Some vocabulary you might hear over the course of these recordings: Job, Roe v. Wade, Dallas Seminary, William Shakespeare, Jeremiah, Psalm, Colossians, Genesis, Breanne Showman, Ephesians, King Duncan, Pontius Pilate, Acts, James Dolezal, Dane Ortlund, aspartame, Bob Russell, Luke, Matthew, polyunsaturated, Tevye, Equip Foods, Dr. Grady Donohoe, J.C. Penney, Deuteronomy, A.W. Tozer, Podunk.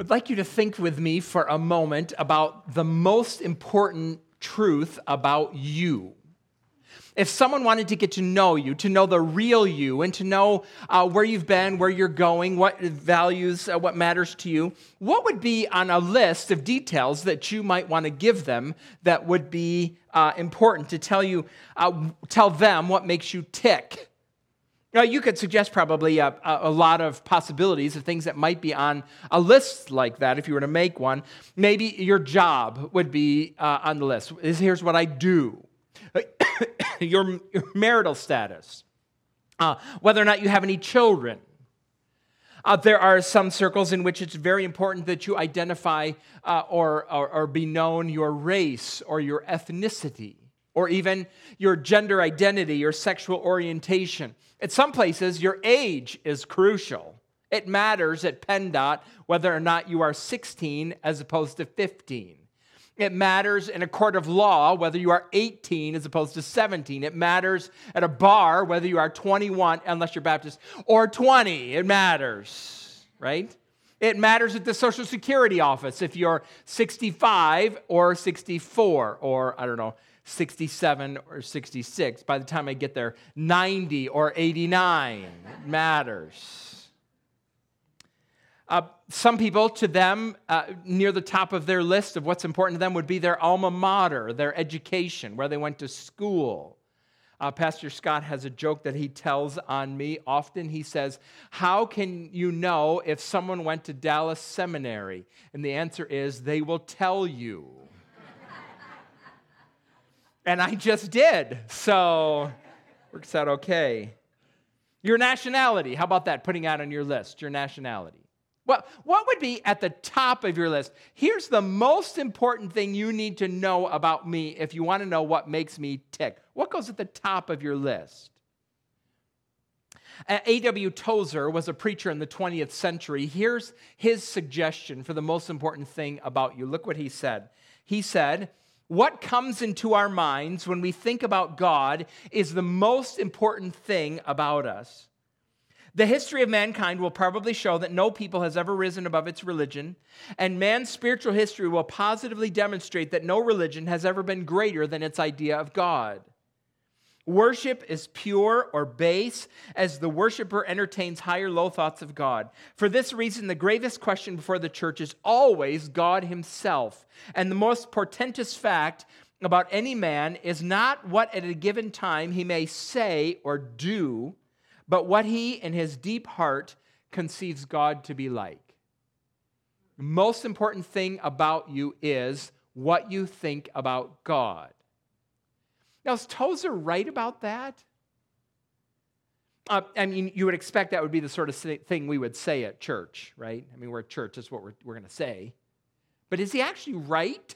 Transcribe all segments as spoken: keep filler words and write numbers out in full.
would like you to think with me for a moment about the most important truth about you. If someone wanted to get to know you, to know the real you, and to know uh, where you've been, where you're going, what values, uh, what matters to you, what would be on a list of details that you might want to give them that would be uh, important to tell you, uh, tell them what makes you tick? Now, you could suggest probably a, a lot of possibilities of things that might be on a list like that if you were to make one. Maybe your job would be uh, on the list. Here's what I do. your, your marital status. Uh, whether or not you have any children. Uh, there are some circles in which it's very important that you identify uh, or, or, or be known your race or your ethnicity, or even your gender identity, your sexual orientation. At some places, your age is crucial. It matters at PennDOT whether or not you are sixteen as opposed to fifteen. It matters in a court of law whether you are eighteen as opposed to seventeen. It matters at a bar whether you are twenty-one, unless you're Baptist, or twenty. It matters, right? It matters at the Social Security office if you're sixty-five or sixty-four or, I don't know, sixty-seven or sixty-six. By the time I get there, ninety or eighty-nine. It matters. Uh, some people, to them, uh, near the top of their list of what's important to them would be their alma mater, their education, where they went to school. Uh, Pastor Scott has a joke that he tells on me. Often he says, how can you know if someone went to Dallas Seminary? And the answer is, they will tell you. And I just did, so works out okay. Your nationality, how about that, putting out on your list, your nationality? Well, what would be at the top of your list? Here's the most important thing you need to know about me if you want to know what makes me tick. What goes at the top of your list? A W Tozer was a preacher in the twentieth century. Here's his suggestion for the most important thing about you. Look what he said. He said, what comes into our minds when we think about God is the most important thing about us. The history of mankind will probably show that no people has ever risen above its religion, and man's spiritual history will positively demonstrate that no religion has ever been greater than its idea of God. Worship is pure or base as the worshiper entertains high or low thoughts of God. For this reason, the gravest question before the church is always God himself. And the most portentous fact about any man is not what at a given time he may say or do, but what he in his deep heart conceives God to be like. The most important thing about you is what you think about God. Now, is Tozer right about that? Uh, I mean, you would expect that would be the sort of thing we would say at church, right? I mean, we're at church, that's what we're, we're going to say. But is he actually right?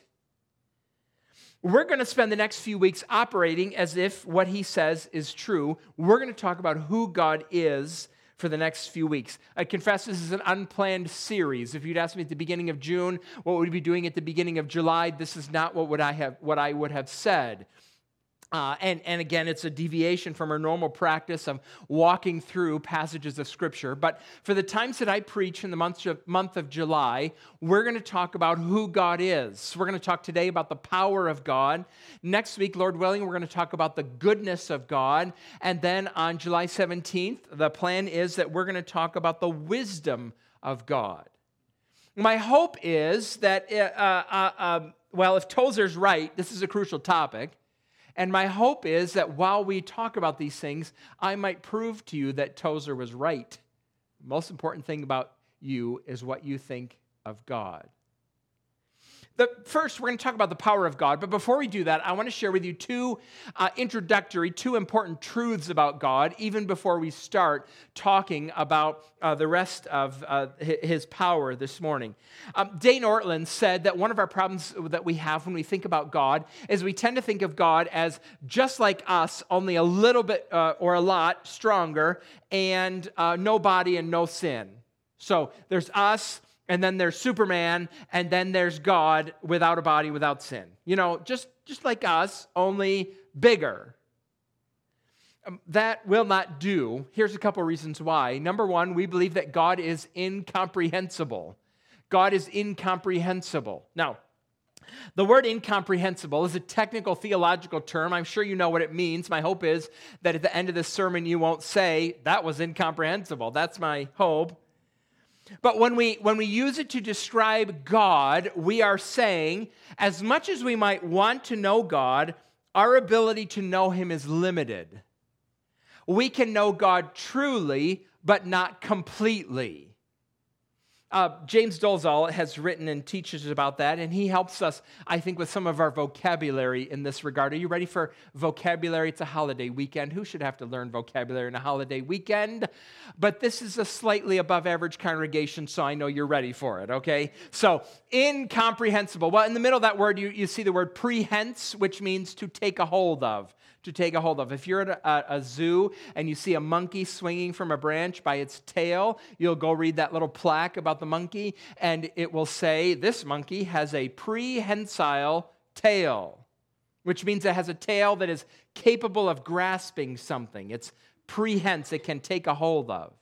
We're going to spend the next few weeks operating as if what he says is true. We're going to talk about who God is for the next few weeks. I confess this is an unplanned series. If you'd asked me at the beginning of June, what would we be doing at the beginning of July, this is not what would I have what I would have said. Uh, and, and again, it's a deviation from our normal practice of walking through passages of Scripture. But for the times that I preach in the month of, month of July, we're going to talk about who God is. We're going to talk today about the power of God. Next week, Lord willing, we're going to talk about the goodness of God. And then on July seventeenth, the plan is that we're going to talk about the wisdom of God. My hope is that, uh, uh, uh, well, if Tozer's right, this is a crucial topic. And my hope is that while we talk about these things, I might prove to you that Tozer was right. The most important thing about you is what you think of God. The, first, we're going to talk about the power of God. But before we do that, I want to share with you two uh, introductory, two important truths about God, even before we start talking about uh, the rest of uh, his power this morning. Um, Dane Ortlund said that one of our problems that we have when we think about God is we tend to think of God as just like us, only a little bit uh, or a lot stronger, and uh, no body and no sin. So there's us, and then there's Superman, and then there's God without a body, without sin. You know, just, just like us, only bigger. Um, that will not do. Here's a couple reasons why. Number one, we believe that God is incomprehensible. God is incomprehensible. Now, the word incomprehensible is a technical theological term. I'm sure you know what it means. My hope is that at the end of this sermon, you won't say, that was incomprehensible. That's my hope. But when we when we use it to describe God, we are saying, as much as we might want to know God, our ability to know him is limited. We can know God truly, but not completely. Uh, James Dolezal has written and teaches about that, and he helps us, I think, with some of our vocabulary in this regard. Are you ready for vocabulary? It's a holiday weekend. Who should have to learn vocabulary on a holiday weekend? But this is a slightly above-average congregation, so I know you're ready for it, okay? So, incomprehensible. Well, in the middle of that word, you, you see the word prehense, which means to take a hold of. To take a hold of. If you're at a, a zoo and you see a monkey swinging from a branch by its tail, you'll go read that little plaque about the monkey, and it will say, this monkey has a prehensile tail, which means it has a tail that is capable of grasping something. It's prehense. It can take a hold of.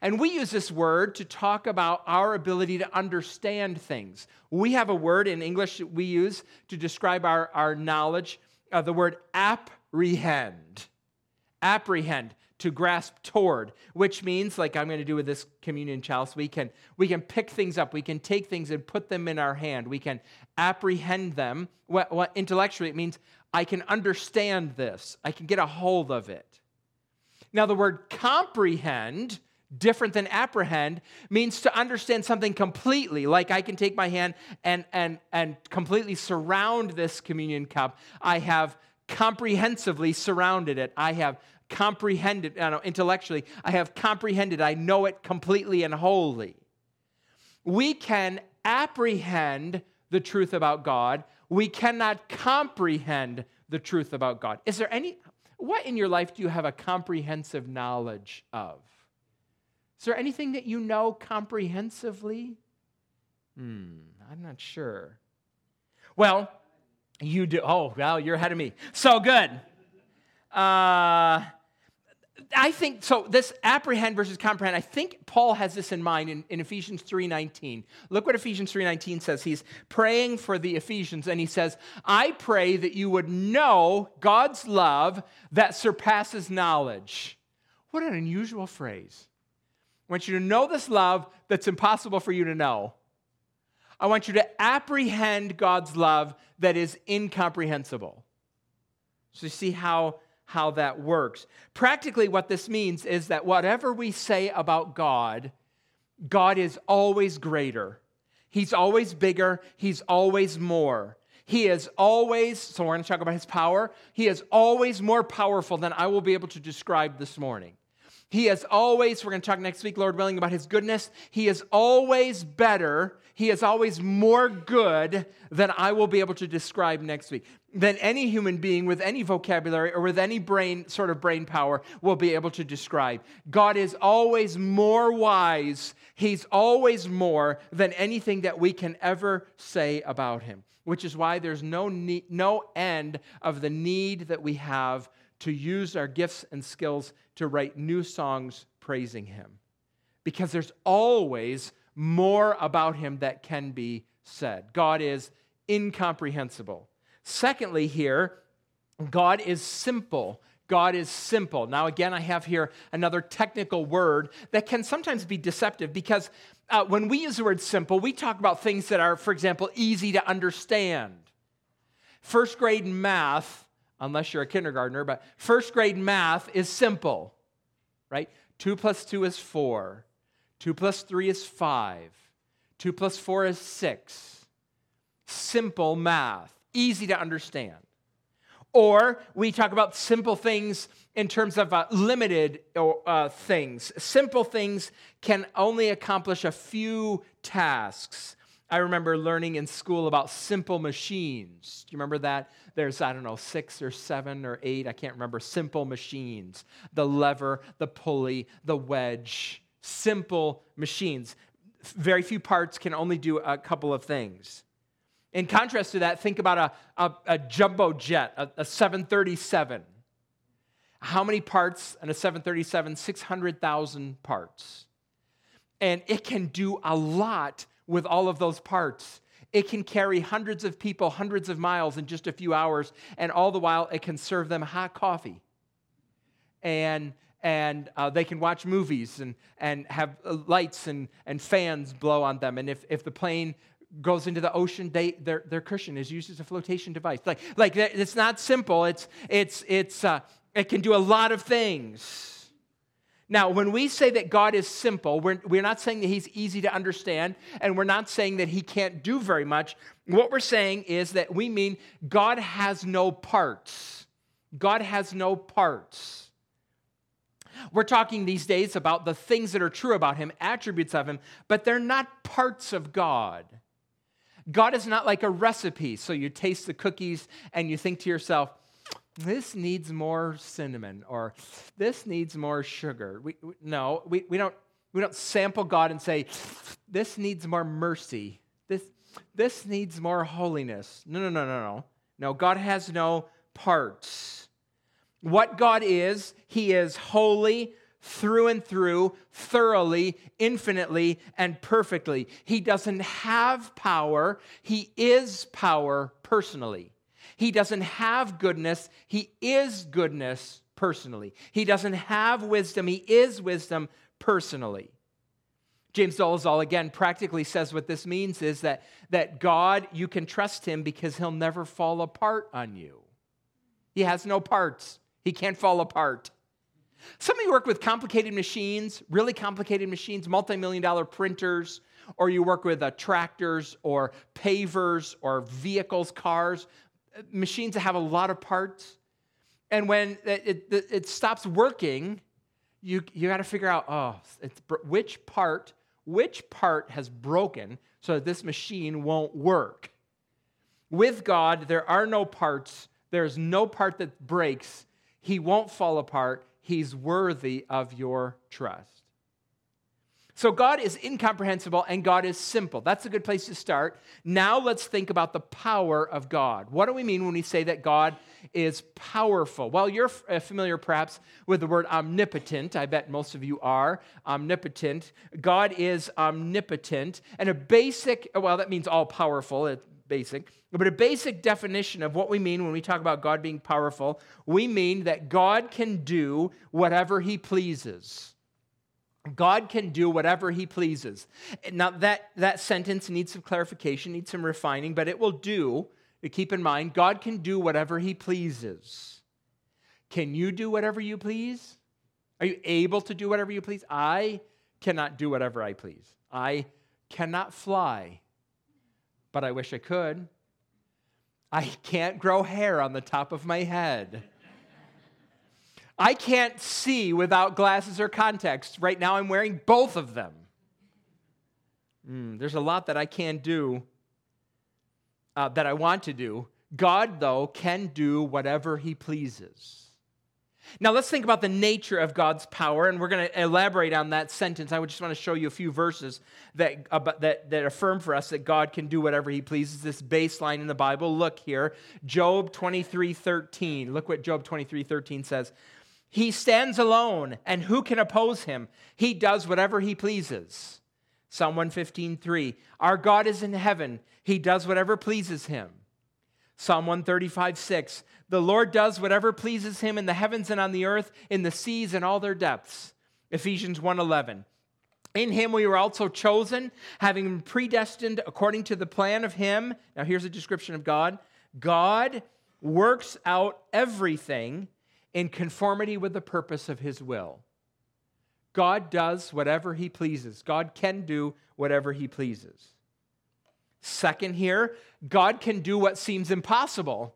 And we use this word to talk about our ability to understand things. We have a word in English that we use to describe our, our knowledge, uh, the word apprehend. Apprehend, apprehend, to grasp toward, which means, like I'm going to do with this communion chalice, we can we can pick things up, we can take things and put them in our hand, we can apprehend them. What, what intellectually, it means I can understand this, I can get a hold of it. Now, the word comprehend, different than apprehend, means to understand something completely. Like I can take my hand and and and completely surround this communion cup. I have comprehensively surrounded it. I have comprehended, I don't know, intellectually, I have comprehended. I know it completely and wholly. We can apprehend the truth about God. We cannot comprehend the truth about God. Is there any, what in your life do you have a comprehensive knowledge of? Is there anything that you know comprehensively? Hmm, I'm not sure. Well, you do. Oh, well, you're ahead of me. So good. Uh, I think, so this apprehend versus comprehend, I think Paul has this in mind in, in Ephesians three nineteen. Look what Ephesians three nineteen says. He's praying for the Ephesians, and he says, I pray that you would know God's love that surpasses knowledge. What an unusual phrase. I want you to know this love that's impossible for you to know. I want you to apprehend God's love that is incomprehensible. So you see how, how that works. Practically, what this means is that whatever we say about God, God is always greater. He's always bigger. He's always more. He is always, so we're going to talk about his power. He is always more powerful than I will be able to describe this morning. He is always, we're going to talk next week, Lord willing, about his goodness. He is always better. He is always more good than I will be able to describe next week, than any human being with any vocabulary or with any brain, sort of brain power, will be able to describe. God is always more wise. He's always more than anything that we can ever say about him, which is why there's no need, no end of the need that we have to use our gifts and skills to write new songs praising him. Because there's always more about him that can be said. God is incomprehensible. Secondly here, God is simple. God is simple. Now again, I have here another technical word that can sometimes be deceptive because uh, when we use the word simple, we talk about things that are, for example, easy to understand. First grade math, unless you're a kindergartner, but first grade math is simple, right? Two plus two is four. Two plus three is five. Two plus four is six. Simple math, easy to understand. Or we talk about simple things in terms of uh, limited uh, things. Simple things can only accomplish a few tasks. I remember learning in school about simple machines. Do you remember that? There's, I don't know, six or seven or eight, I can't remember, simple machines. The lever, the pulley, the wedge, simple machines. Very few parts can only do a couple of things. In contrast to that, think about a, a, a jumbo jet, a, a seven thirty-seven. How many parts in a seven thirty-seven? six hundred thousand parts. And it can do a lot with all of those parts. It can carry hundreds of people, hundreds of miles in just a few hours, and all the while it can serve them hot coffee. And and uh, they can watch movies and, and have lights and, and fans blow on them. And if, if the plane goes into the ocean, they, their their cushion is used as a flotation device. Like like it's not simple. It's it's it's uh, it can do a lot of things. Now, when we say that God is simple, we're, we're not saying that he's easy to understand, and we're not saying that he can't do very much. What we're saying is that we mean God has no parts. God has no parts. We're talking these days about the things that are true about him, attributes of him, but they're not parts of God. God is not like a recipe, so you taste the cookies and you think to yourself, this needs more cinnamon, or this needs more sugar. We, we, no, we, we don't we don't sample God and say, this needs more mercy. This this needs more holiness. No, no, no, no, no. No, God has no parts. What God is, he is holy through and through, thoroughly, infinitely, and perfectly. He doesn't have power. He is power personally. He doesn't have goodness. He is goodness personally. He doesn't have wisdom. He is wisdom personally. James Dolezal, again, practically says what this means is that, that God, you can trust him because he'll never fall apart on you. He has no parts. He can't fall apart. Some of you work with complicated machines, really complicated machines, multi-million dollar printers, or you work with uh, tractors or pavers or vehicles, cars, machines that have a lot of parts, and when it, it, it stops working, you you got to figure out oh it's, which part which part has broken so that this machine won't work. With God, there are no parts. There's no part that breaks. He won't fall apart. He's worthy of your trust. So God is incomprehensible and God is simple. That's a good place to start. Now let's think about the power of God. What do we mean when we say that God is powerful? Well, you're familiar perhaps with the word omnipotent. I bet most of you are omnipotent. God is omnipotent. And a basic, well, that means all powerful, it's basic. But a basic definition of what we mean when we talk about God being powerful, we mean that God can do whatever he pleases. God can do whatever he pleases. Now, that, that sentence needs some clarification, needs some refining, but it will do. Keep in mind, God can do whatever he pleases. Can you do whatever you please? Are you able to do whatever you please? I cannot do whatever I please. I cannot fly, but I wish I could. I can't grow hair on the top of my head. I can't see without glasses or contacts. Right now, I'm wearing both of them. Mm, there's a lot that I can do, uh, that I want to do. God, though, can do whatever he pleases. Now, let's think about the nature of God's power, and we're going to elaborate on that sentence. I just want to show you a few verses that, uh, that, that affirm for us that God can do whatever he pleases. This baseline in the Bible, look here, Job twenty-three thirteen. Look what Job twenty-three thirteen says. He stands alone, and who can oppose him? He does whatever he pleases. Psalm one fifteen three, our God is in heaven. He does whatever pleases him. Psalm one thirty-five six, the Lord does whatever pleases him in the heavens and on the earth, in the seas and all their depths. Ephesians one eleven, in him we were also chosen, having been predestined according to the plan of him. Now here's a description of God. God works out everything in conformity with the purpose of his will. God does whatever he pleases. God can do whatever he pleases. Second here, God can do what seems impossible.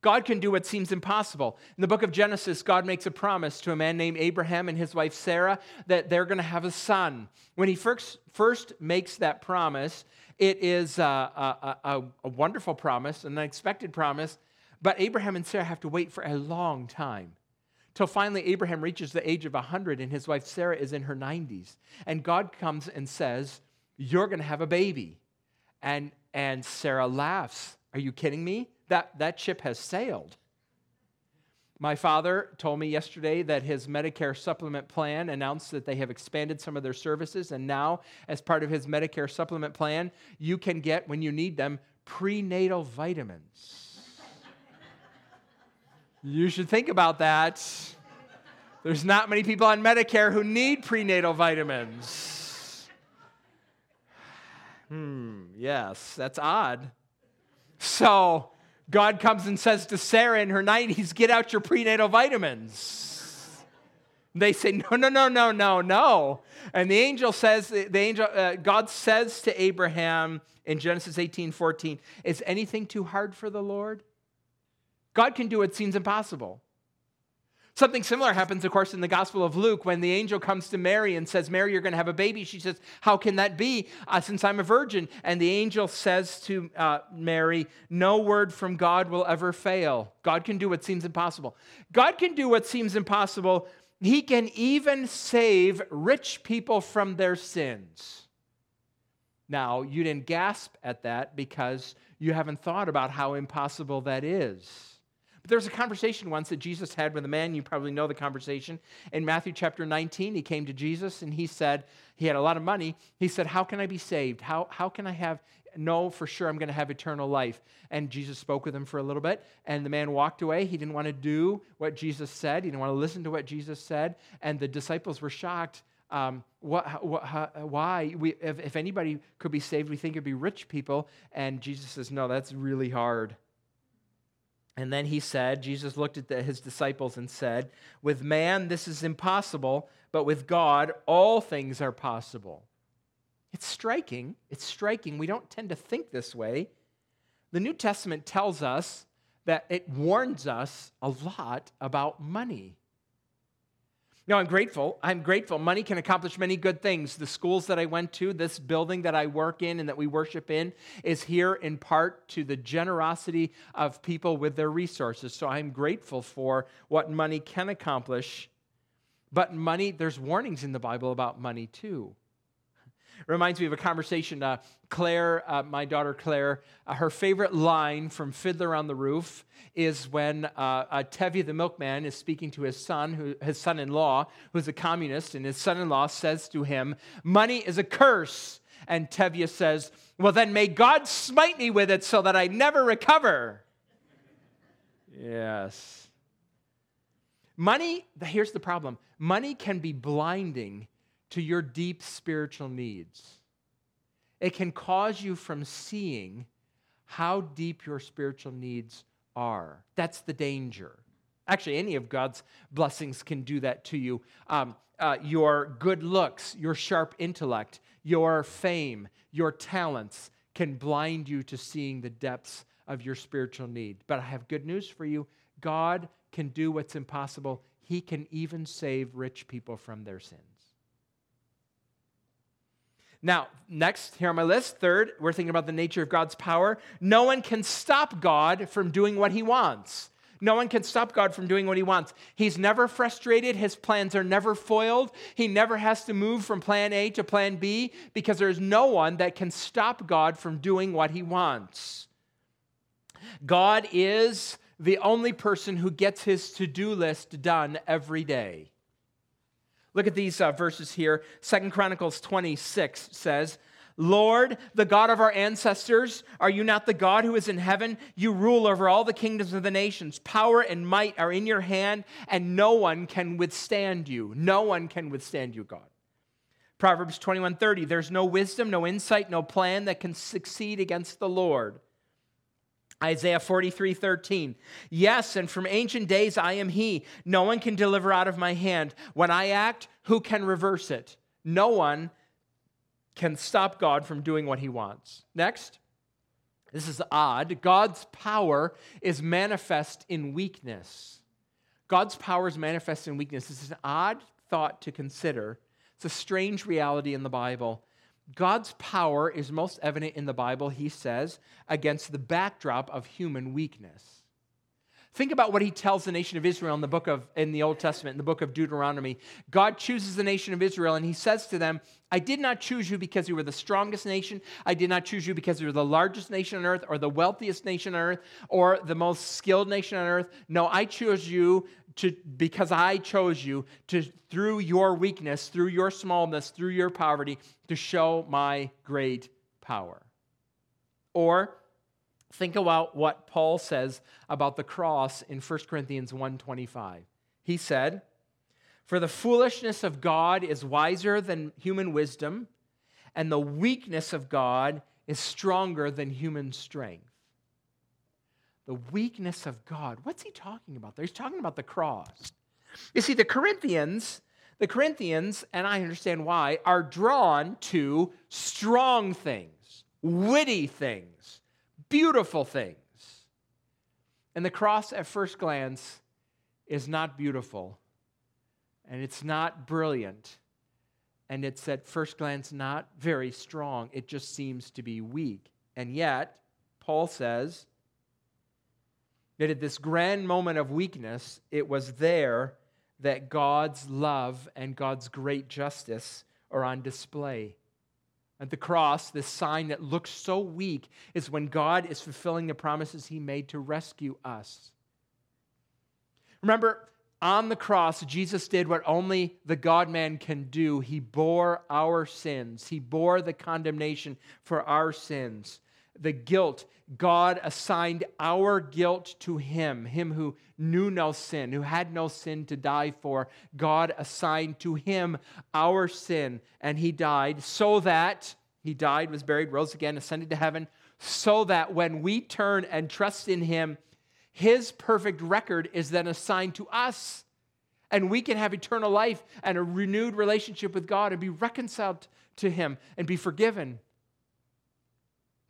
God can do what seems impossible. In the book of Genesis, God makes a promise to a man named Abraham and his wife Sarah that they're going to have a son. When he first, first makes that promise, it is a, a, a, a wonderful promise, an unexpected promise, but Abraham and Sarah have to wait for a long time till finally Abraham reaches the age of one hundred and his wife Sarah is in her nineties. And God comes and says, you're going to have a baby. And and Sarah laughs. Are you kidding me? That, that ship has sailed. My father told me yesterday that his Medicare supplement plan announced that they have expanded some of their services, and now, as part of his Medicare supplement plan, you can get, when you need them, prenatal vitamins. You should think about that. There's not many people on Medicare who need prenatal vitamins. Hmm, yes, that's odd. So God comes and says to Sarah in her nineties, get out your prenatal vitamins. They say, no, no, no, no, no, no. And the angel says, the angel, uh, God says to Abraham in Genesis eighteen fourteen, is anything too hard for the Lord? God can do what seems impossible. Something similar happens, of course, in the Gospel of Luke when the angel comes to Mary and says, Mary, you're going to have a baby. She says, how can that be uh, since I'm a virgin? And the angel says to uh, Mary, no word from God will ever fail. God can do what seems impossible. God can do what seems impossible. He can even save rich people from their sins. Now, you didn't gasp at that because you haven't thought about how impossible that is. But there's a conversation once that Jesus had with a man. You probably know the conversation. In Matthew chapter nineteen, he came to Jesus and he said, he had a lot of money. He said, how can I be saved? How, how can I have, know for sure I'm going to have eternal life? And Jesus spoke with him for a little bit. And the man walked away. He didn't want to do what Jesus said. He didn't want to listen to what Jesus said. And the disciples were shocked. Um, what, what, how, why? We, if, if anybody could be saved, we think it'd be rich people. And Jesus says, no, that's really hard. And then he said, Jesus looked at the, his disciples and said, with man, this is impossible, but with God, all things are possible. It's striking. It's striking. We don't tend to think this way. The New Testament tells us that it warns us a lot about money. No, I'm grateful. I'm grateful. Money can accomplish many good things. The schools that I went to, this building that I work in and that we worship in is here in part to the generosity of people with their resources. So I'm grateful for what money can accomplish. But money, there's warnings in the Bible about money too. Reminds me of a conversation. Uh, Claire, uh, my daughter Claire, uh, her favorite line from Fiddler on the Roof is when uh, uh, Tevye the milkman is speaking to his son, who, his son-in-law, who's a communist, and his son-in-law says to him, money is a curse. And Tevye says, well, then may God smite me with it so that I never recover. Yes. Money, here's the problem. Money can be blinding to your deep spiritual needs. It can cause you from seeing how deep your spiritual needs are. That's the danger. Actually, any of God's blessings can do that to you. Um, uh, your good looks, your sharp intellect, your fame, your talents can blind you to seeing the depths of your spiritual need. But I have good news for you. God can do what's impossible. He can even save rich people from their sins. Now, next, here on my list, third, we're thinking about the nature of God's power. No one can stop God from doing what he wants. No one can stop God from doing what he wants. He's never frustrated. His plans are never foiled. He never has to move from plan A to plan B because there's no one that can stop God from doing what he wants. God is the only person who gets his to-do list done every day. Look at these uh, verses here. Second Chronicles twenty-six says, Lord, the God of our ancestors, are you not the God who is in heaven? You rule over all the kingdoms of the nations. Power and might are in your hand, and no one can withstand you. No one can withstand you, God. Proverbs twenty-one thirty, there's no wisdom, no insight, no plan that can succeed against the Lord. Isaiah forty-three thirteen, yes, and from ancient days I am he. No one can deliver out of my hand. When I act, who can reverse it? No one can stop God from doing what he wants. Next, this is odd. God's power is manifest in weakness. God's power is manifest in weakness. This is an odd thought to consider. It's a strange reality in the Bible. God's power is most evident in the Bible, he says, against the backdrop of human weakness. Think about what he tells the nation of Israel in the book of in the Old Testament, in the book of Deuteronomy. God chooses the nation of Israel, and he says to them, I did not choose you because you were the strongest nation. I did not choose you because you were the largest nation on earth or the wealthiest nation on earth or the most skilled nation on earth. No, I chose you to because I chose you to through your weakness, through your smallness, through your poverty, to show my great power. Or think about what Paul says about the cross in First Corinthians one twenty-five. He said, "For the foolishness of God is wiser than human wisdom, and the weakness of God is stronger than human strength." The weakness of God. What's he talking about there? He's talking about the cross. You see, the Corinthians, the Corinthians, and I understand why, are drawn to strong things, witty things, beautiful things. And the cross at first glance is not beautiful, and it's not brilliant, and it's at first glance not very strong. It just seems to be weak. And yet, Paul says that at this grand moment of weakness, it was there that God's love and God's great justice are on display. At the cross, this sign that looks so weak is when God is fulfilling the promises he made to rescue us. Remember, on the cross, Jesus did what only the God-man can do. He bore our sins. He bore the condemnation for our sins. The guilt, God assigned our guilt to him, him who knew no sin, who had no sin to die for. God assigned to him our sin, and he died so that, he died, was buried, rose again, ascended to heaven, so that when we turn and trust in him, his perfect record is then assigned to us, and we can have eternal life and a renewed relationship with God and be reconciled to him and be forgiven.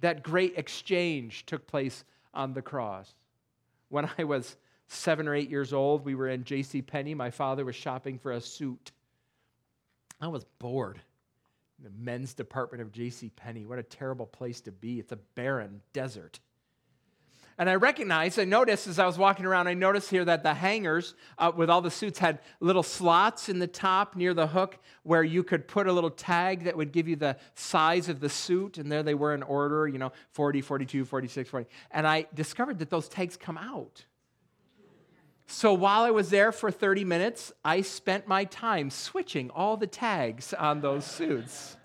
That great exchange took place on the cross. When I was seven or eight years old, we were in J C. Penney. My father was shopping for a suit. I was bored. The men's department of J C. Penney. What a terrible place to be. It's a barren desert. And I recognized, I noticed as I was walking around, I noticed here that the hangers uh, with all the suits had little slots in the top near the hook where you could put a little tag that would give you the size of the suit. And there they were in order, you know, forty, forty-two, forty-six, forty. And I discovered that those tags come out. So while I was there for thirty minutes, I spent my time switching all the tags on those suits.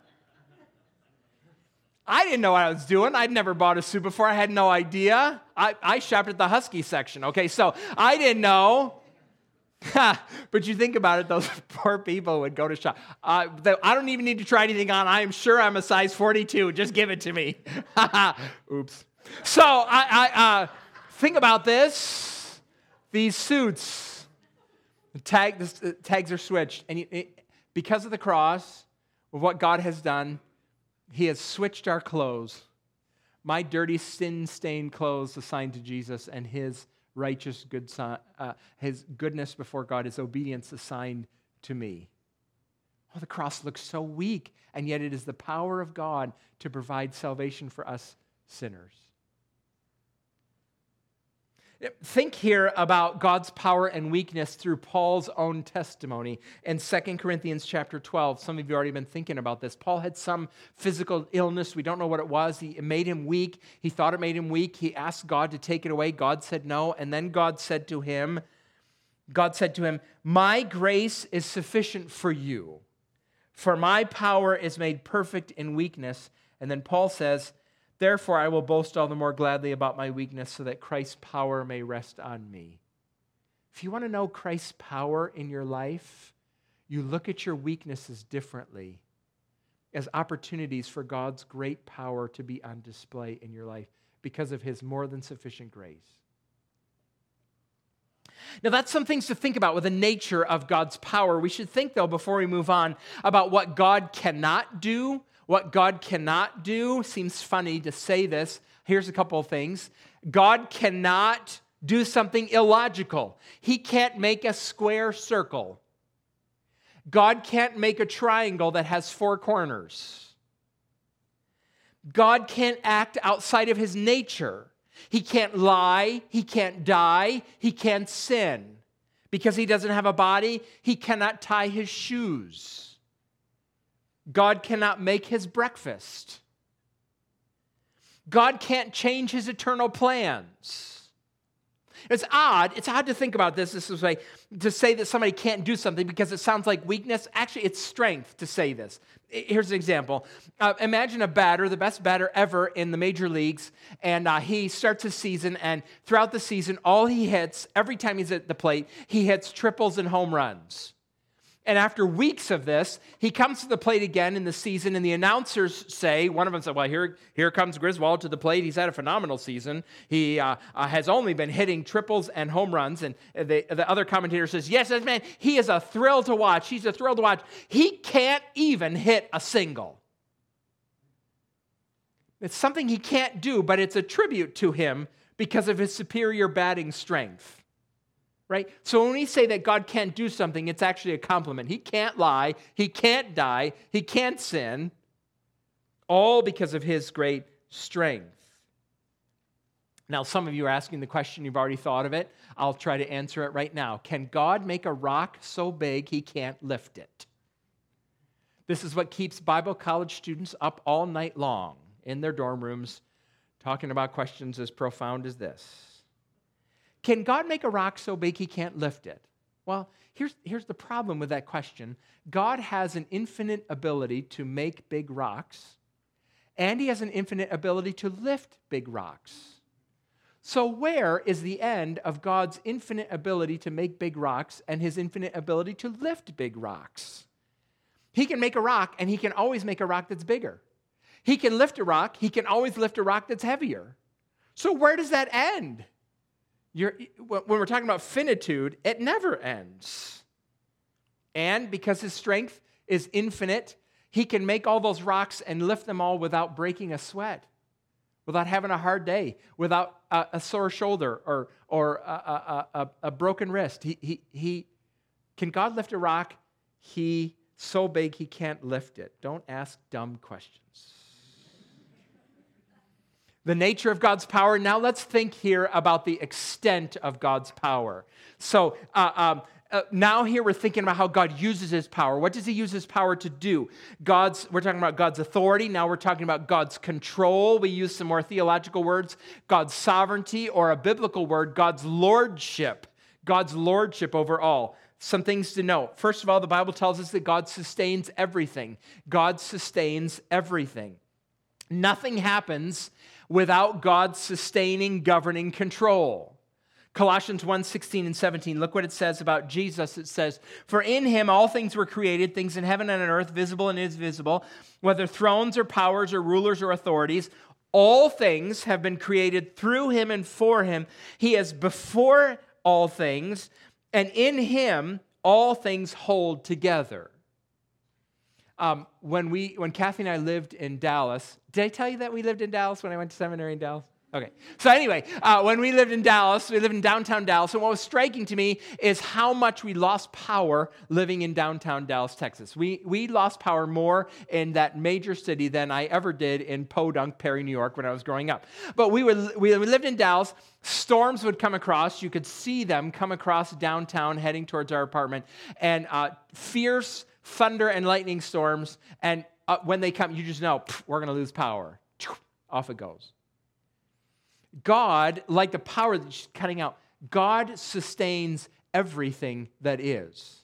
I didn't know what I was doing. I'd never bought a suit before. I had no idea. I, I shopped at the Husky section, okay? So I didn't know. But you think about it, those poor people would go to shop. Uh, they, I don't even need to try anything on. I am sure I'm a size forty-two. Just give it to me. Oops. So I, I uh, think about this. These suits, the tag, the tags are switched. And it, because of the cross, of what God has done, he has switched our clothes, my dirty, sin-stained clothes assigned to Jesus, and his righteous good son, uh, his goodness before God, his obedience assigned to me. Oh, the cross looks so weak, and yet it is the power of God to provide salvation for us sinners. Think here about God's power and weakness through Paul's own testimony. In Second Corinthians chapter twelve, some of you have already been thinking about this. Paul had some physical illness. We don't know what it was. He, it made him weak. He thought it made him weak. He asked God to take it away. God said no. And then God said to him, God said to him, "My grace is sufficient for you, for my power is made perfect in weakness." And then Paul says, "Therefore, I will boast all the more gladly about my weakness so that Christ's power may rest on me." If you want to know Christ's power in your life, you look at your weaknesses differently as opportunities for God's great power to be on display in your life because of his more than sufficient grace. Now, that's some things to think about with the nature of God's power. We should think, though, before we move on, about what God cannot do. What God cannot do, seems funny to say this. Here's a couple of things. God cannot do something illogical. He can't make a square circle. God can't make a triangle that has four corners. God can't act outside of his nature. He can't lie. He can't die. He can't sin. Because he doesn't have a body, he cannot tie his shoes. God cannot make his breakfast. God can't change his eternal plans. It's odd. It's odd to think about this. This is like to say that somebody can't do something because it sounds like weakness. Actually, it's strength to say this. Here's an example. Uh, imagine a batter, the best batter ever in the major leagues, and uh, he starts his season, and throughout the season, all he hits, every time he's at the plate, he hits triples and home runs. And after weeks of this, he comes to the plate again in the season, and the announcers say, one of them said, well, here, here comes Griswold to the plate. He's had a phenomenal season. He uh, uh, has only been hitting triples and home runs. And the, the other commentator says, yes, this man, he is a thrill to watch. He's a thrill to watch. He can't even hit a single. It's something he can't do, but it's a tribute to him because of his superior batting strength. Right? So when we say that God can't do something, it's actually a compliment. He can't lie. He can't die. He can't sin. All because of his great strength. Now, some of you are asking the question. You've already thought of it. I'll try to answer it right now. Can God make a rock so big he can't lift it? This is what keeps Bible college students up all night long in their dorm rooms talking about questions as profound as this. Can God make a rock so big he can't lift it? Well, here's, here's the problem with that question. God has an infinite ability to make big rocks, and he has an infinite ability to lift big rocks. So where is the end of God's infinite ability to make big rocks and his infinite ability to lift big rocks? He can make a rock, and he can always make a rock that's bigger. He can lift a rock. He can always lift a rock that's heavier. So where does that end? You're, when we're talking about finitude, it never ends. And because his strength is infinite, he can make all those rocks and lift them all without breaking a sweat, without having a hard day, without a, a sore shoulder or, or a, a, a, a broken wrist. He, he, he, can God lift a rock? He so big he can't lift it. Don't ask dumb questions. The nature of God's power. Now let's think here about the extent of God's power. So uh, um, uh, now here we're thinking about how God uses his power. What does he use his power to do? God's. We're talking about God's authority. Now we're talking about God's control. We use some more theological words. God's sovereignty, or a biblical word, God's lordship. God's lordship over all. Some things to note. First of all, the Bible tells us that God sustains everything. God sustains everything. Nothing happens without God's sustaining, governing control. Colossians one, sixteen and seventeen, look what it says about Jesus. It says, for in him all things were created, things in heaven and on earth, visible and invisible, whether thrones or powers or rulers or authorities, all things have been created through him and for him. He is before all things, and in him all things hold together. Um, when we, when Kathy and I lived in Dallas, did I tell you that we lived in Dallas when I went to seminary in Dallas? Okay. So anyway, uh, when we lived in Dallas, we lived in downtown Dallas, and what was striking to me is how much we lost power living in downtown Dallas, Texas. We we lost power more in that major city than I ever did in Podunk, Perry, New York, when I was growing up. But we would we lived in Dallas. Storms would come across. You could see them come across downtown, heading towards our apartment, and uh, fierce thunder and lightning storms, and uh, when they come, you just know, pff, we're going to lose power. Off it goes. God, like the power that she's cutting out, God sustains everything that is.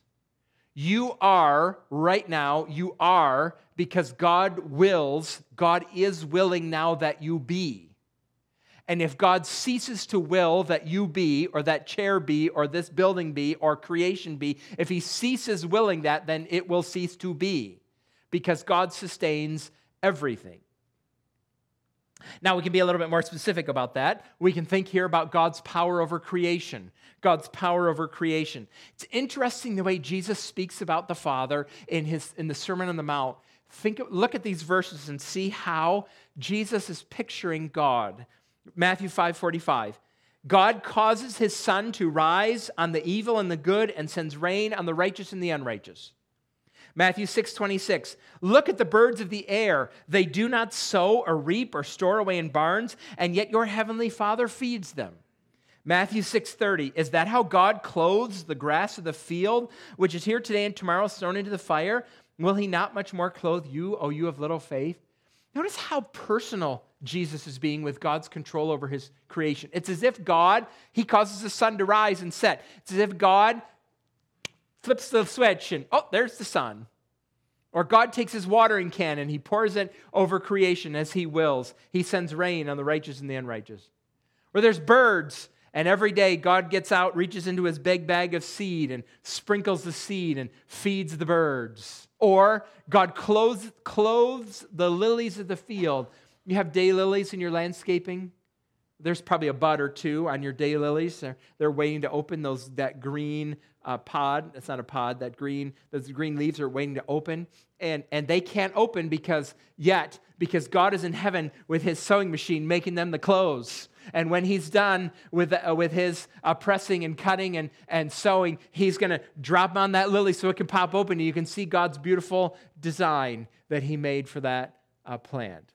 You are, right now, you are, because God wills, God is willing now that you be. And if God ceases to will that you be, or that chair be, or this building be, or creation be, if he ceases willing that, then it will cease to be, because God sustains everything. Now, we can be a little bit more specific about that. We can think here about God's power over creation. God's power over creation. It's interesting the way Jesus speaks about the Father in his in the Sermon on the Mount. Think, look at these verses and see how Jesus is picturing God. Matthew five forty-five, God causes his sun to rise on the evil and the good and sends rain on the righteous and the unrighteous. Matthew six twenty-six, look at the birds of the air. They do not sow or reap or store away in barns, and yet your heavenly Father feeds them. Matthew six thirty, is that how God clothes the grass of the field, which is here today and tomorrow thrown into the fire? Will he not much more clothe you, O you of little faith? Notice how personal Jesus is being with God's control over his creation. It's as if God, he causes the sun to rise and set. It's as if God flips the switch and, oh, there's the sun. Or God takes his watering can and he pours it over creation as he wills. He sends rain on the righteous and the unrighteous. Or there's birds, and every day God gets out, reaches into his big bag of seed and sprinkles the seed and feeds the birds. Or God clothes, clothes the lilies of the field. You have daylilies in your landscaping. There's probably a bud or two on your daylilies. They're, they're waiting to open those that green uh, pod. It's not a pod. That green those green leaves are waiting to open, and and they can't open because yet because God is in heaven with His sewing machine making them the clothes. And when He's done with uh, with His uh, pressing and cutting and and sewing, He's gonna drop on that lily so it can pop open, and you can see God's beautiful design that He made for that uh, plant.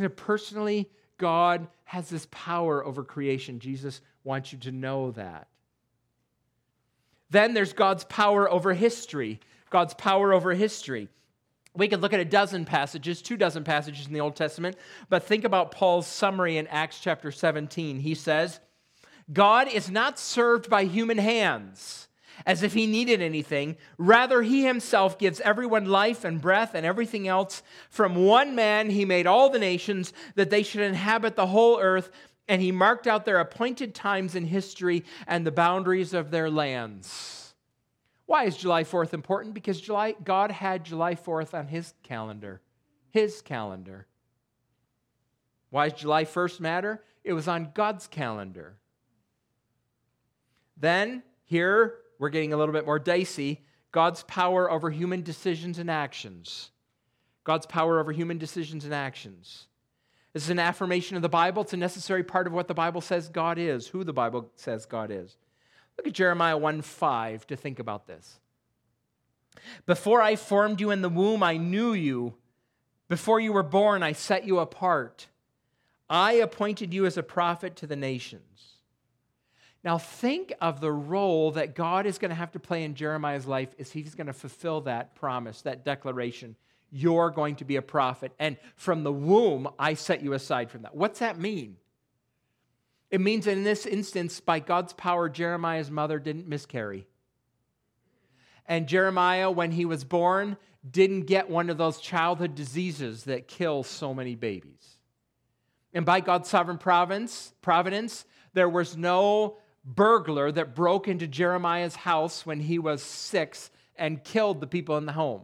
And personally, God has this power over creation. Jesus wants you to know that. Then there's God's power over history. God's power over history. We could look at a dozen passages, two dozen passages in the Old Testament, but think about Paul's summary in Acts chapter seventeen. He says, God is not served by human hands, as if he needed anything. Rather, he himself gives everyone life and breath and everything else. From one man he made all the nations that they should inhabit the whole earth, and he marked out their appointed times in history and the boundaries of their lands. Why is July fourth important? Because July, God had July fourth on his calendar. His calendar. Why does July first matter? It was on God's calendar. Then, here, we're getting a little bit more dicey. God's power over human decisions and actions. God's power over human decisions and actions. This is an affirmation of the Bible. It's a necessary part of what the Bible says God is, who the Bible says God is. Look at Jeremiah one five to think about this. Before I formed you in the womb, I knew you. Before you were born, I set you apart. I appointed you as a prophet to the nations. Now think of the role that God is going to have to play in Jeremiah's life as he's going to fulfill that promise, that declaration. You're going to be a prophet, and from the womb, I set you aside from that. What's that mean? It means in this instance, by God's power, Jeremiah's mother didn't miscarry. And Jeremiah, when he was born, didn't get one of those childhood diseases that kill so many babies. And by God's sovereign providence, providence, there was no burglar that broke into Jeremiah's house when he was six and killed the people in the home.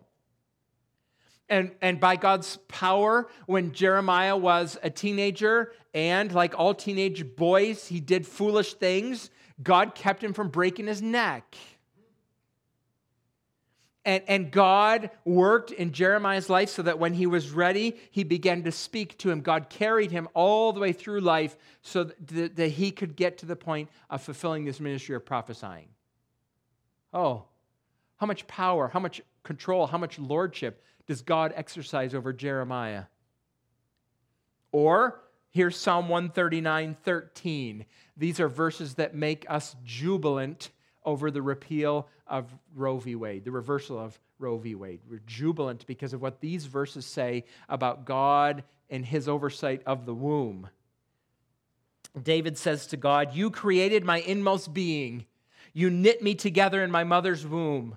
And, and by God's power, when Jeremiah was a teenager, and like all teenage boys, he did foolish things, God kept him from breaking his neck. And, and God worked in Jeremiah's life so that when he was ready, he began to speak to him. God carried him all the way through life so that, that he could get to the point of fulfilling this ministry of prophesying. Oh, how much power, how much control, how much lordship does God exercise over Jeremiah? Or, here's Psalm one thirty-nine thirteen. These are verses that make us jubilant over the repeal of Roe v. Wade, the reversal of Roe v. Wade. We're jubilant because of what these verses say about God and his oversight of the womb. David says to God, you created my inmost being. You knit me together in my mother's womb.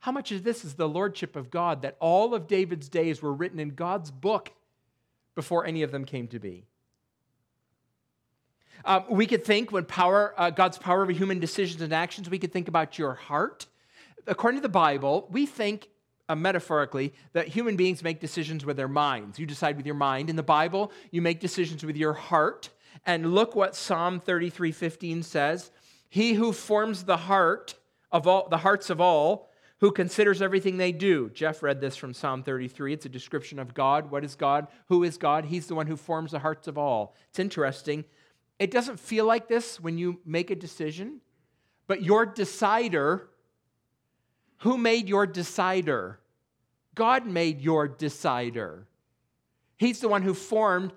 How much of this is the lordship of God, that all of David's days were written in God's book before any of them came to be? Um, we could think, when power, uh, God's power over human decisions and actions, we could think about your heart. According to the Bible, we think uh, metaphorically, that human beings make decisions with their minds. You decide with your mind. In the Bible, you make decisions with your heart. And look what Psalm thirty-three fifteen says. He who forms the heart of all, the hearts of all, who considers everything they do. Jeff read this from Psalm thirty-three. It's a description of God. What is God? Who is God? He's the one who forms the hearts of all. It's interesting. It doesn't feel like this when you make a decision, but your decider, who made your decider? God made your decider. He's the one who formed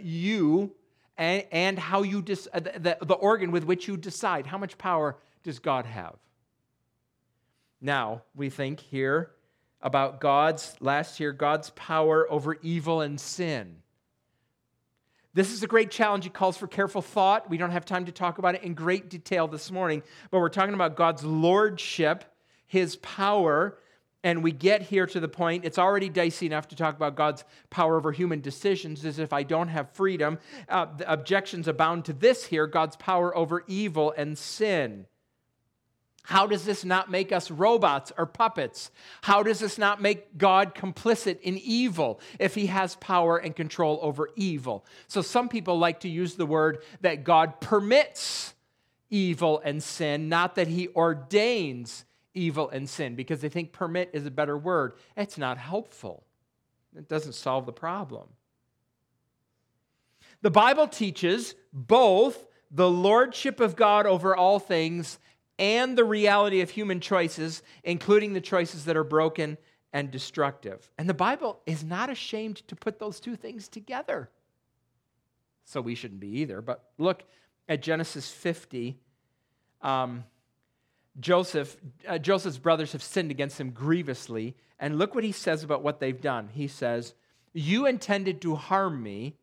you and, and how you dis- the, the organ with which you decide. How much power does God have? Now, we think here about God's, last year, God's power over evil and sin. This is a great challenge. It calls for careful thought. We don't have time to talk about it in great detail this morning, but we're talking about God's lordship, his power, and we get here to the point, it's already dicey enough to talk about God's power over human decisions as if I don't have freedom. Uh, the objections abound to this here, God's power over evil and sin. How does this not make us robots or puppets? How does this not make God complicit in evil if he has power and control over evil? So some people like to use the word that God permits evil and sin, not that he ordains evil and sin, because they think permit is a better word. It's not helpful. It doesn't solve the problem. The Bible teaches both the lordship of God over all things and the reality of human choices, including the choices that are broken and destructive. And the Bible is not ashamed to put those two things together. So we shouldn't be either. But look at Genesis fifty. Um, Joseph, uh, Joseph's brothers have sinned against him grievously. And look what he says about what they've done. He says, "You intended to harm me,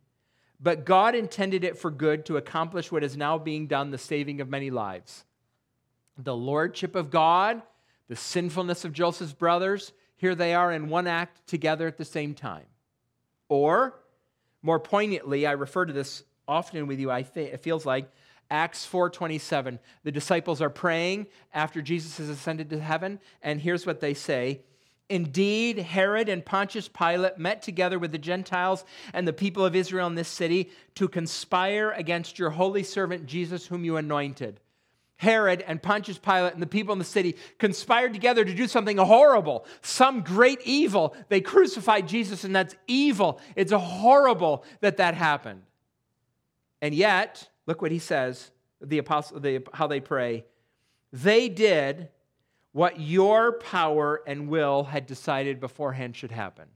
but God intended it for good to accomplish what is now being done, the saving of many lives." The lordship of God, the sinfulness of Joseph's brothers, here they are in one act together at the same time. Or, more poignantly, I refer to this often with you, I th- it feels like, Acts four twenty-seven. The disciples are praying after Jesus has ascended to heaven, and here's what they say. "Indeed, Herod and Pontius Pilate met together with the Gentiles and the people of Israel in this city to conspire against your holy servant Jesus, whom you anointed." Herod and Pontius Pilate and the people in the city conspired together to do something horrible, some great evil. They crucified Jesus, and that's evil. It's horrible that that happened. And yet, look what he says, the apostle, the, how they pray. "They did what your power and will had decided beforehand should happen."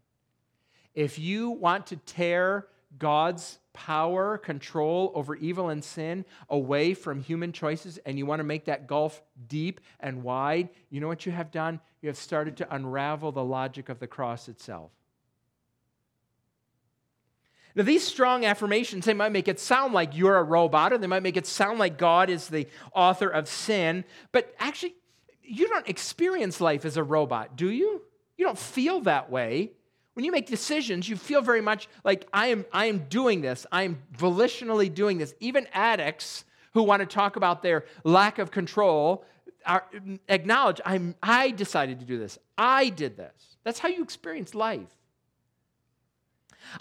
If you want to tear God's power, control over evil and sin away from human choices, and you want to make that gulf deep and wide, you know what you have done? You have started to unravel the logic of the cross itself. Now, these strong affirmations, they might make it sound like you're a robot, or they might make it sound like God is the author of sin, but actually, you don't experience life as a robot, do you? You don't feel that way. When you make decisions, you feel very much like I am, I am doing this. I am volitionally doing this. Even addicts who want to talk about their lack of control are, acknowledge, I'm, I decided to do this. I did this. That's how you experience life.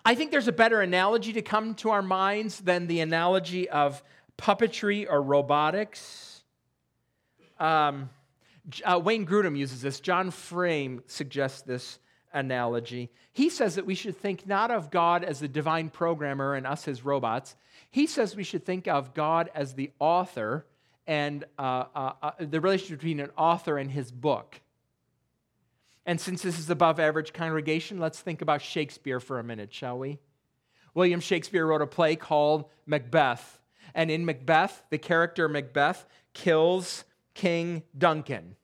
I think there's a better analogy to come to our minds than the analogy of puppetry or robotics. Um, uh, Wayne Grudem uses this. John Frame suggests this analogy. He says that we should think not of God as the divine programmer and us as robots. He says we should think of God as the author and uh, uh, uh, the relationship between an author and his book. And since this is above average congregation, let's think about Shakespeare for a minute, shall we? William Shakespeare wrote a play called Macbeth. And in Macbeth, the character Macbeth kills King Duncan.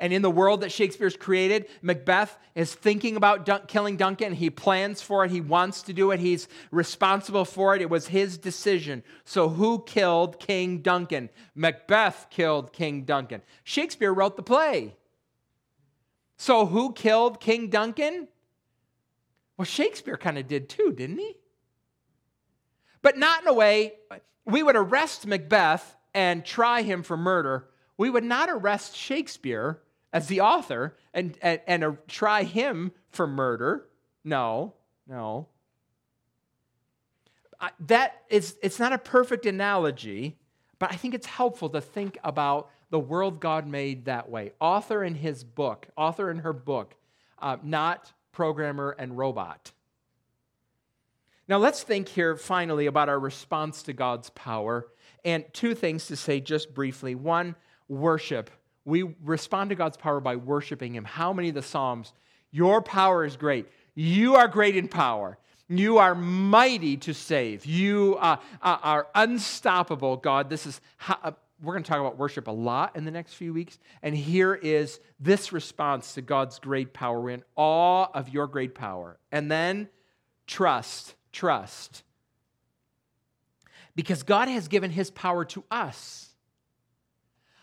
And in the world that Shakespeare's created, Macbeth is thinking about dun- killing Duncan. He plans for it. He wants to do it. He's responsible for it. It was his decision. So who killed King Duncan? Macbeth killed King Duncan. Shakespeare wrote the play. So who killed King Duncan? Well, Shakespeare kind of did too, didn't he? But not in a way, we would arrest Macbeth and try him for murder. We would not arrest Shakespeare as the author and, and, and a, try him for murder. No, no. I, that is, it's not a perfect analogy, but I think it's helpful to think about the world God made that way. Author in his book, author in her book, uh, not programmer and robot. Now let's think here finally about our response to God's power, and two things to say just briefly. One, worship. We respond to God's power by worshiping him. How many of the Psalms? Your power is great. You are great in power. You are mighty to save. You uh, are unstoppable, God. This is how, uh, we're going to talk about worship a lot in the next few weeks. And here is this response to God's great power. We're in awe of your great power. And then trust, trust. Because God has given his power to us.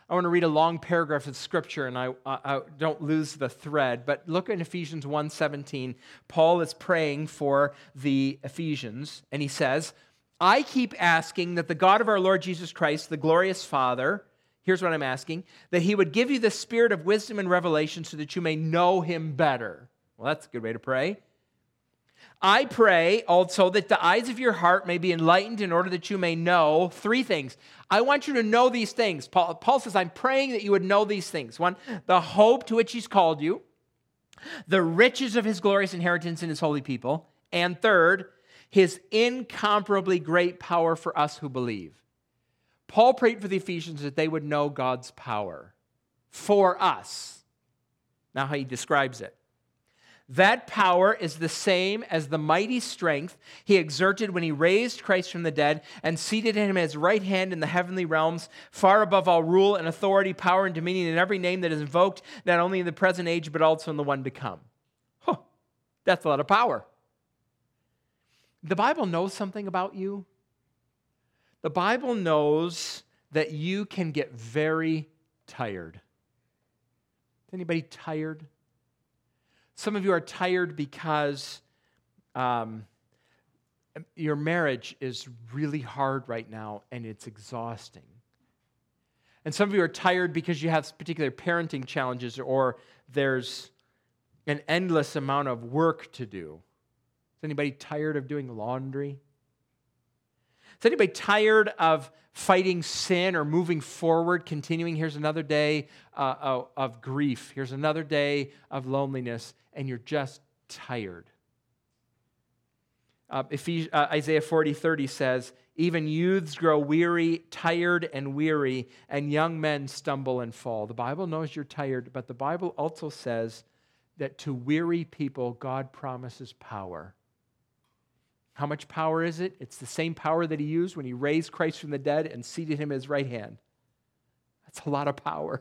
I want to read a long paragraph of Scripture, and I, I, I don't lose the thread, but look in Ephesians one seventeen. Paul is praying for the Ephesians, and he says, I keep asking that the God of our Lord Jesus Christ, the glorious Father, here's what I'm asking, that he would give you the spirit of wisdom and revelation so that you may know him better. Well, that's a good way to pray. I pray also that the eyes of your heart may be enlightened in order that you may know three things. I want you to know these things. Paul, Paul says, I'm praying that you would know these things. One, the hope to which he's called you, the riches of his glorious inheritance in his holy people, and third, his incomparably great power for us who believe. Paul prayed for the Ephesians that they would know God's power for us. Now how he describes it. That power is the same as the mighty strength he exerted when he raised Christ from the dead and seated him at his right hand in the heavenly realms, far above all rule and authority, power and dominion, and every name that is invoked, not only in the present age, but also in the one to come. Huh, that's a lot of power. The Bible knows something about you. The Bible knows that you can get very tired. Is anybody tired? Some of you are tired because um, your marriage is really hard right now and it's exhausting. And some of you are tired because you have particular parenting challenges or there's an endless amount of work to do. Is anybody tired of doing laundry? Is anybody tired of fighting sin or moving forward, continuing? Here's another day uh, of grief. Here's another day of loneliness, and you're just tired. Uh, Ephes- uh, Isaiah forty thirty says, even youths grow weary, tired and weary, and young men stumble and fall. The Bible knows you're tired, but the Bible also says that to weary people, God promises power. How much power is it? It's the same power that he used when he raised Christ from the dead and seated him at his right hand. That's a lot of power.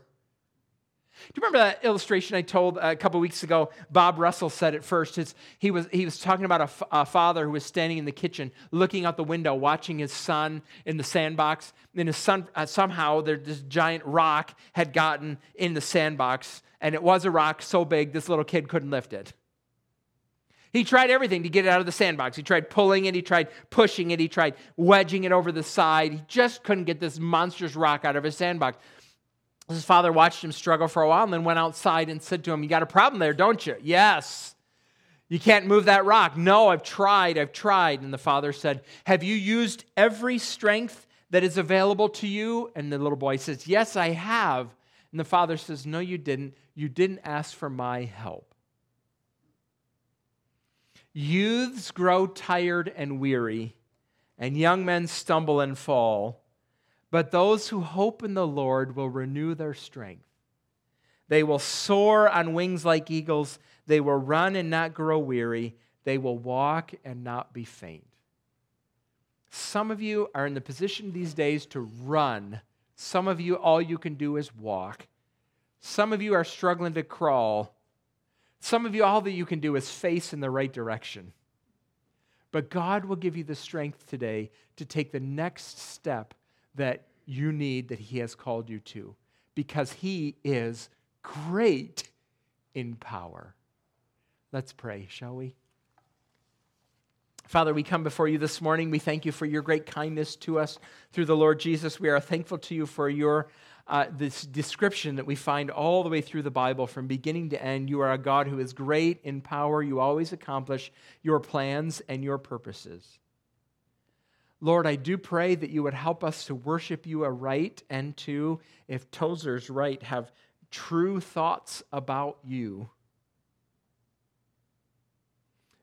Do you remember that illustration I told a couple weeks ago? Bob Russell said it first. It's, he, was, he was talking about a, f- a father who was standing in the kitchen, looking out the window, watching his son in the sandbox. And his son, uh, somehow, there, this giant rock had gotten in the sandbox, and it was a rock so big this little kid couldn't lift it. He tried everything to get it out of the sandbox. He tried pulling it. He tried pushing it. He tried wedging it over the side. He just couldn't get this monstrous rock out of his sandbox. His father watched him struggle for a while and then went outside and said to him, you got a problem there, don't you? Yes. You can't move that rock. No, I've tried. I've tried. And the father said, have you used every strength that is available to you? And the little boy says, yes, I have. And the father says, no, you didn't. You didn't ask for my help. Youths grow tired and weary, and young men stumble and fall. But those who hope in the Lord will renew their strength. They will soar on wings like eagles. They will run and not grow weary. They will walk and not be faint. Some of you are in the position these days to run. Some of you, all you can do is walk. Some of you are struggling to crawl. Some of you, all that you can do is face in the right direction. But God will give you the strength today to take the next step that you need, that he has called you to, because he is great in power. Let's pray, shall we? Father, we come before you this morning. We thank you for your great kindness to us through the Lord Jesus. We are thankful to you for your uh, this description that we find all the way through the Bible from beginning to end. You are a God who is great in power. You always accomplish your plans and your purposes. Lord, I do pray that you would help us to worship you aright and to, if Tozer's right, have true thoughts about you.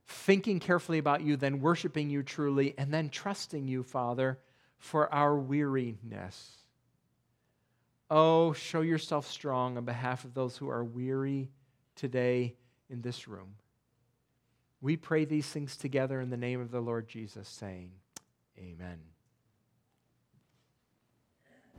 Thinking carefully about you, then worshiping you truly, and then trusting you, Father, for our weariness. Oh, show yourself strong on behalf of those who are weary today in this room. We pray these things together in the name of the Lord Jesus, saying, Amen.